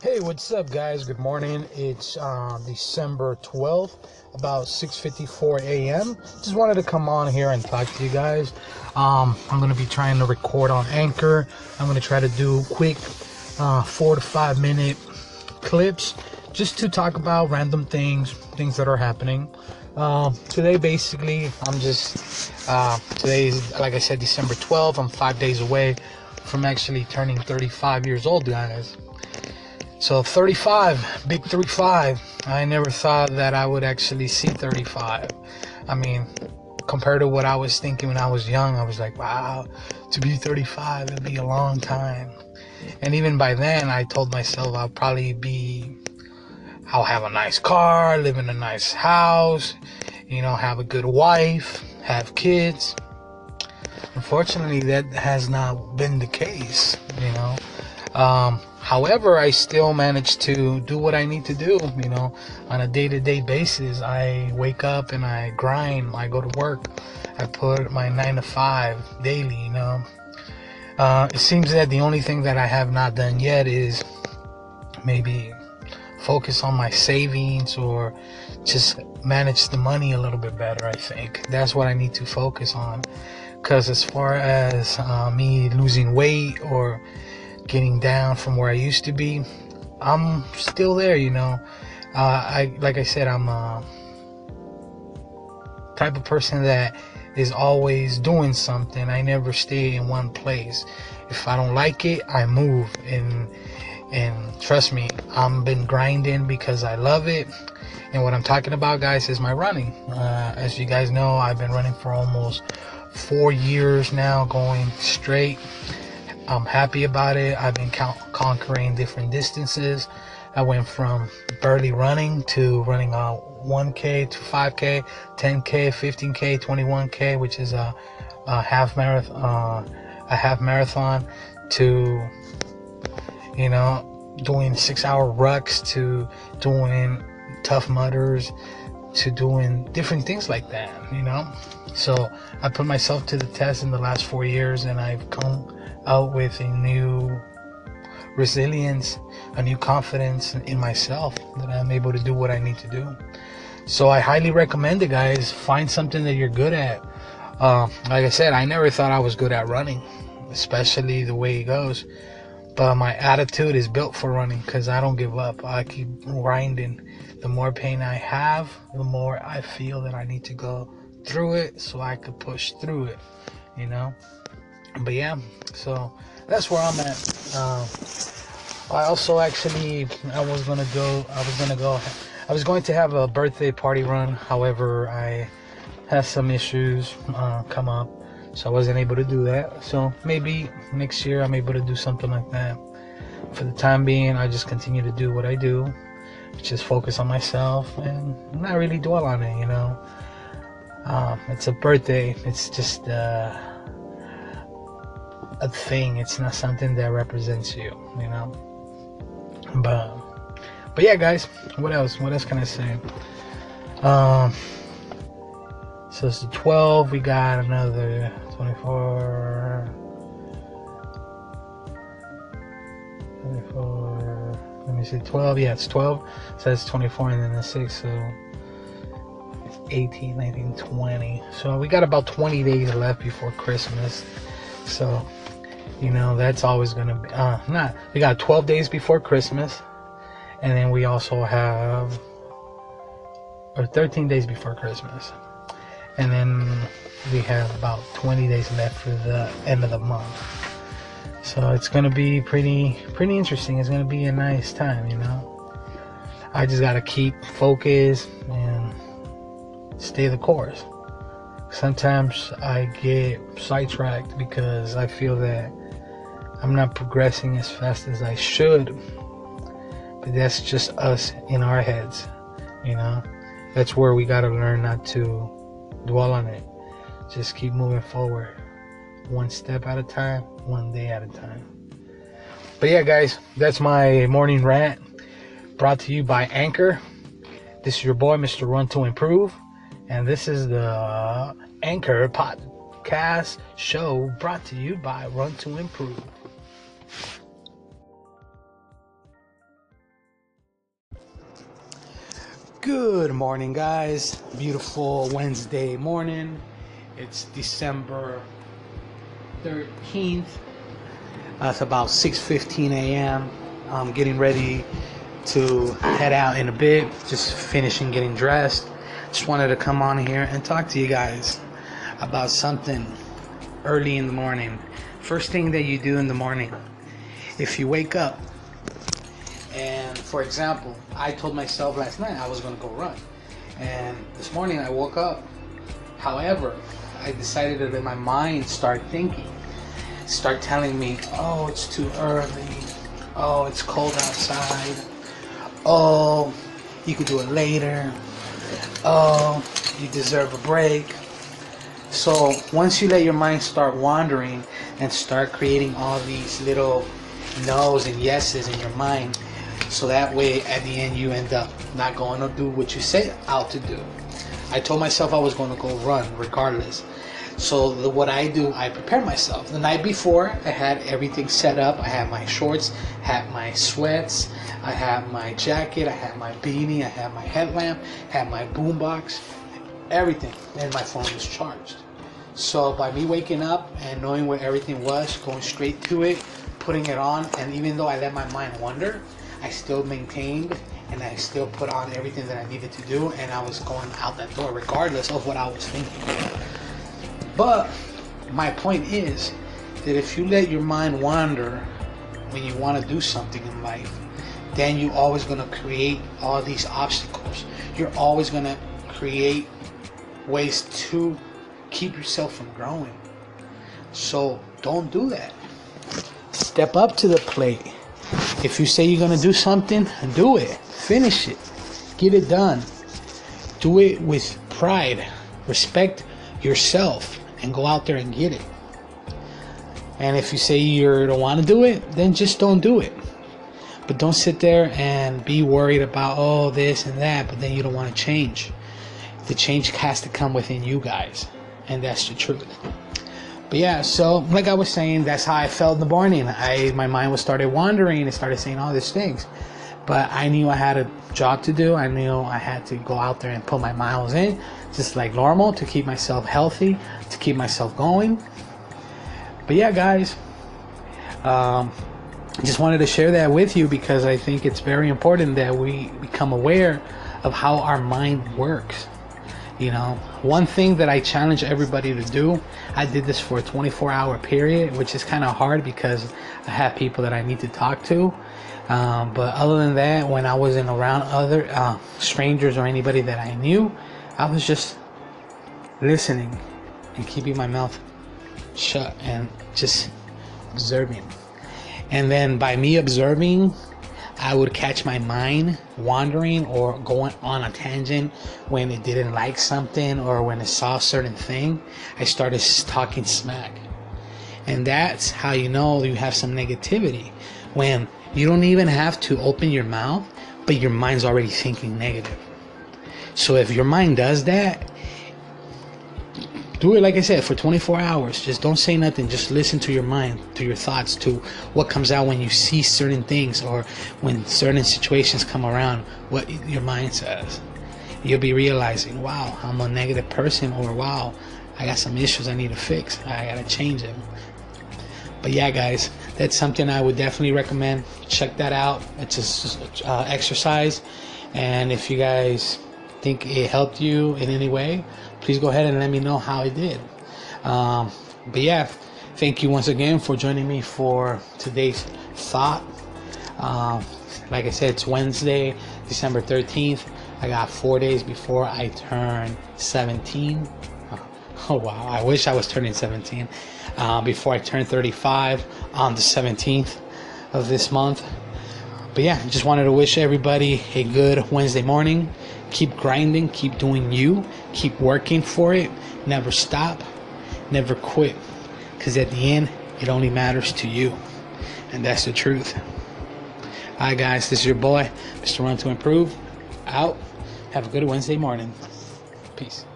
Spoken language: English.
Hey, what's up, guys? Good morning. It's December 12th, about 6:54 a.m. Just wanted to come on here and talk to you guys. I'm going to be trying to record on Anchor. I'm going to try to do quick 4 to 5 minute clips just to talk about random things that are happening. Today, basically, I'm just, today's, like I said, December 12th. I'm 5 days away from actually turning 35 years old, guys. So 35, big 35. I never thought that I would actually see 35. I mean, compared to what I was thinking when I was young, I was like, wow, to be 35 would be a long time. And even by then, I told myself I'll have a nice car, live in a nice house, you know, have a good wife, have kids. Unfortunately, that has not been the case, you know. However, I still manage to do what I need to do, you know, on a day-to-day basis. I wake up and I grind. I go to work. I put my 9 to 5 daily, you know. It seems that the only thing that I have not done yet is maybe focus on my savings or just manage the money a little bit better, I think. That's what I need to focus on. Because as far as me losing weight or getting down from where I used to be, I'm still there, you know. Like I said, I'm a type of person that is always doing something. I never stay in one place. If I don't like it, I move. And trust me, I've been grinding because I love it. And what I'm talking about, guys, is my running. As you guys know, I've been running for almost 4 years now, going straight. I'm happy about it. I've been conquering different distances. I went from barely running to running 1K to 5K, 10K, 15K, 21K, which is a half marathon, to, you know, doing 6-hour rucks, to doing Tough Mudders, to doing different things like that, you know. So I put myself to the test in the last 4 years, and I've come out with a new resilience, a new confidence in myself that I'm able to do what I need to do. So I highly recommend it, guys. Find something that you're good at. Like I said, I never thought I was good at running, especially the way it goes. But my attitude is built for running because I don't give up. I keep grinding. The more pain I have, the more I feel that I need to go through it so I could push through it, you know. But yeah, so that's where I'm at. I was going to have a birthday party run. However, I had some issues come up, so I wasn't able to do that. So maybe next year I'm able to do something like that. For the time being, I just continue to do what I do, just focus on myself and not really dwell on it, you know. It's a birthday. It's just a thing. It's not something that represents you know. But yeah, guys, what else can I say? So it's the 12. We got another 24. Let me see, 12. Yeah, it's 12. So that's 24, and then the 6. So 18, 19, 20. So we got about 20 days left before Christmas. So, you know, that's always going to be, we got 12 days before Christmas. And then we also have, or 13 days before Christmas. And then we have about 20 days left for the end of the month. So it's going to be pretty interesting. It's going to be a nice time, you know. I just got to keep focused and stay the course. Sometimes I get sidetracked because I feel that I'm not progressing as fast as I should, but that's just us in our heads, you know. That's where we got to learn not to dwell on it. Just keep moving forward, one step at a time, one day at a time. But yeah, guys, that's my morning rant, brought to you by Anchor. This is your boy, Mr. Run to Improve. And this is the Anchor Podcast Show, brought to you by Run to Improve. Good morning, guys. Beautiful Wednesday morning. It's December 13th. It's about 6:15 a.m. I'm getting ready to head out in a bit. Just finishing getting dressed. Just wanted to come on here and talk to you guys about something early in the morning. First thing that you do in the morning. If you wake up, and for example, I told myself last night I was going to go run, and this morning I woke up. However, I decided to let my mind start thinking, start telling me, oh, it's too early, oh, it's cold outside, oh, you could do it later, oh, you deserve a break. So once you let your mind start wandering and start creating all these little no's and yeses in your mind, so that way at the end you end up not going to do what you set out to do. I told myself I was going to go run regardless. So what I do, I prepare myself. The night before, I had everything set up. I had my shorts, had my sweats, I had my jacket, I had my beanie, I had my headlamp, had my boombox, everything. And my phone was charged. So by me waking up and knowing where everything was, going straight to it, putting it on, and even though I let my mind wander, I still maintained and I still put on everything that I needed to do, and I was going out that door regardless of what I was thinking. But my point is that if you let your mind wander when you want to do something in life, then you're always going to create all these obstacles. You're always going to create ways to keep yourself from growing. So don't do that. Step up to the plate. If you say you're going to do something, do it. Finish it. Get it done. Do it with pride. Respect yourself and go out there and get it. And if you say you don't want to do it, then just don't do it. But don't sit there and be worried about, oh, this and that, but then you don't want to change. The change has to come within you guys. And that's the truth. But yeah, so like I was saying, that's how I felt in the morning. My mind was started wandering. It started saying all these things. But I knew I had a job to do. I knew I had to go out there and put my miles in, just like normal, to keep myself healthy, to keep myself going. But yeah, guys, just wanted to share that with you because I think it's very important that we become aware of how our mind works. You know, one thing that I challenge everybody to do, I did this for a 24-hour period, which is kind of hard because I have people that I need to talk to. But other than that, when I wasn't around other strangers or anybody that I knew, I was just listening and keeping my mouth shut and just observing. And then by me observing, I would catch my mind wandering or going on a tangent when it didn't like something or when it saw a certain thing. I started talking smack. And that's how you know you have some negativity. When you don't even have to open your mouth, but your mind's already thinking negative. So if your mind does that, do it, like I said, for 24 hours. Just don't say nothing. Just listen to your mind, to your thoughts, to what comes out when you see certain things or when certain situations come around, what your mind says. You'll be realizing, wow, I'm a negative person, or wow, I got some issues I need to fix. I got to change it. But yeah, guys, that's something I would definitely recommend. Check that out. It's an exercise. And if you guys think it helped you in any way, please go ahead and let me know how it did. But yeah, thank you once again for joining me for today's thought. Like I said, it's Wednesday, December 13th. I got 4 days before I turn 17. Oh wow, I wish I was turning 17 before I turn 35 on the 17th of this month. But yeah, just wanted to wish everybody a good Wednesday morning. Keep grinding, keep doing you, keep working for it, never stop, never quit, because at the end, it only matters to you, and that's the truth. All right, guys, this is your boy, Mr. Run to Improve, out. Have a good Wednesday morning. Peace.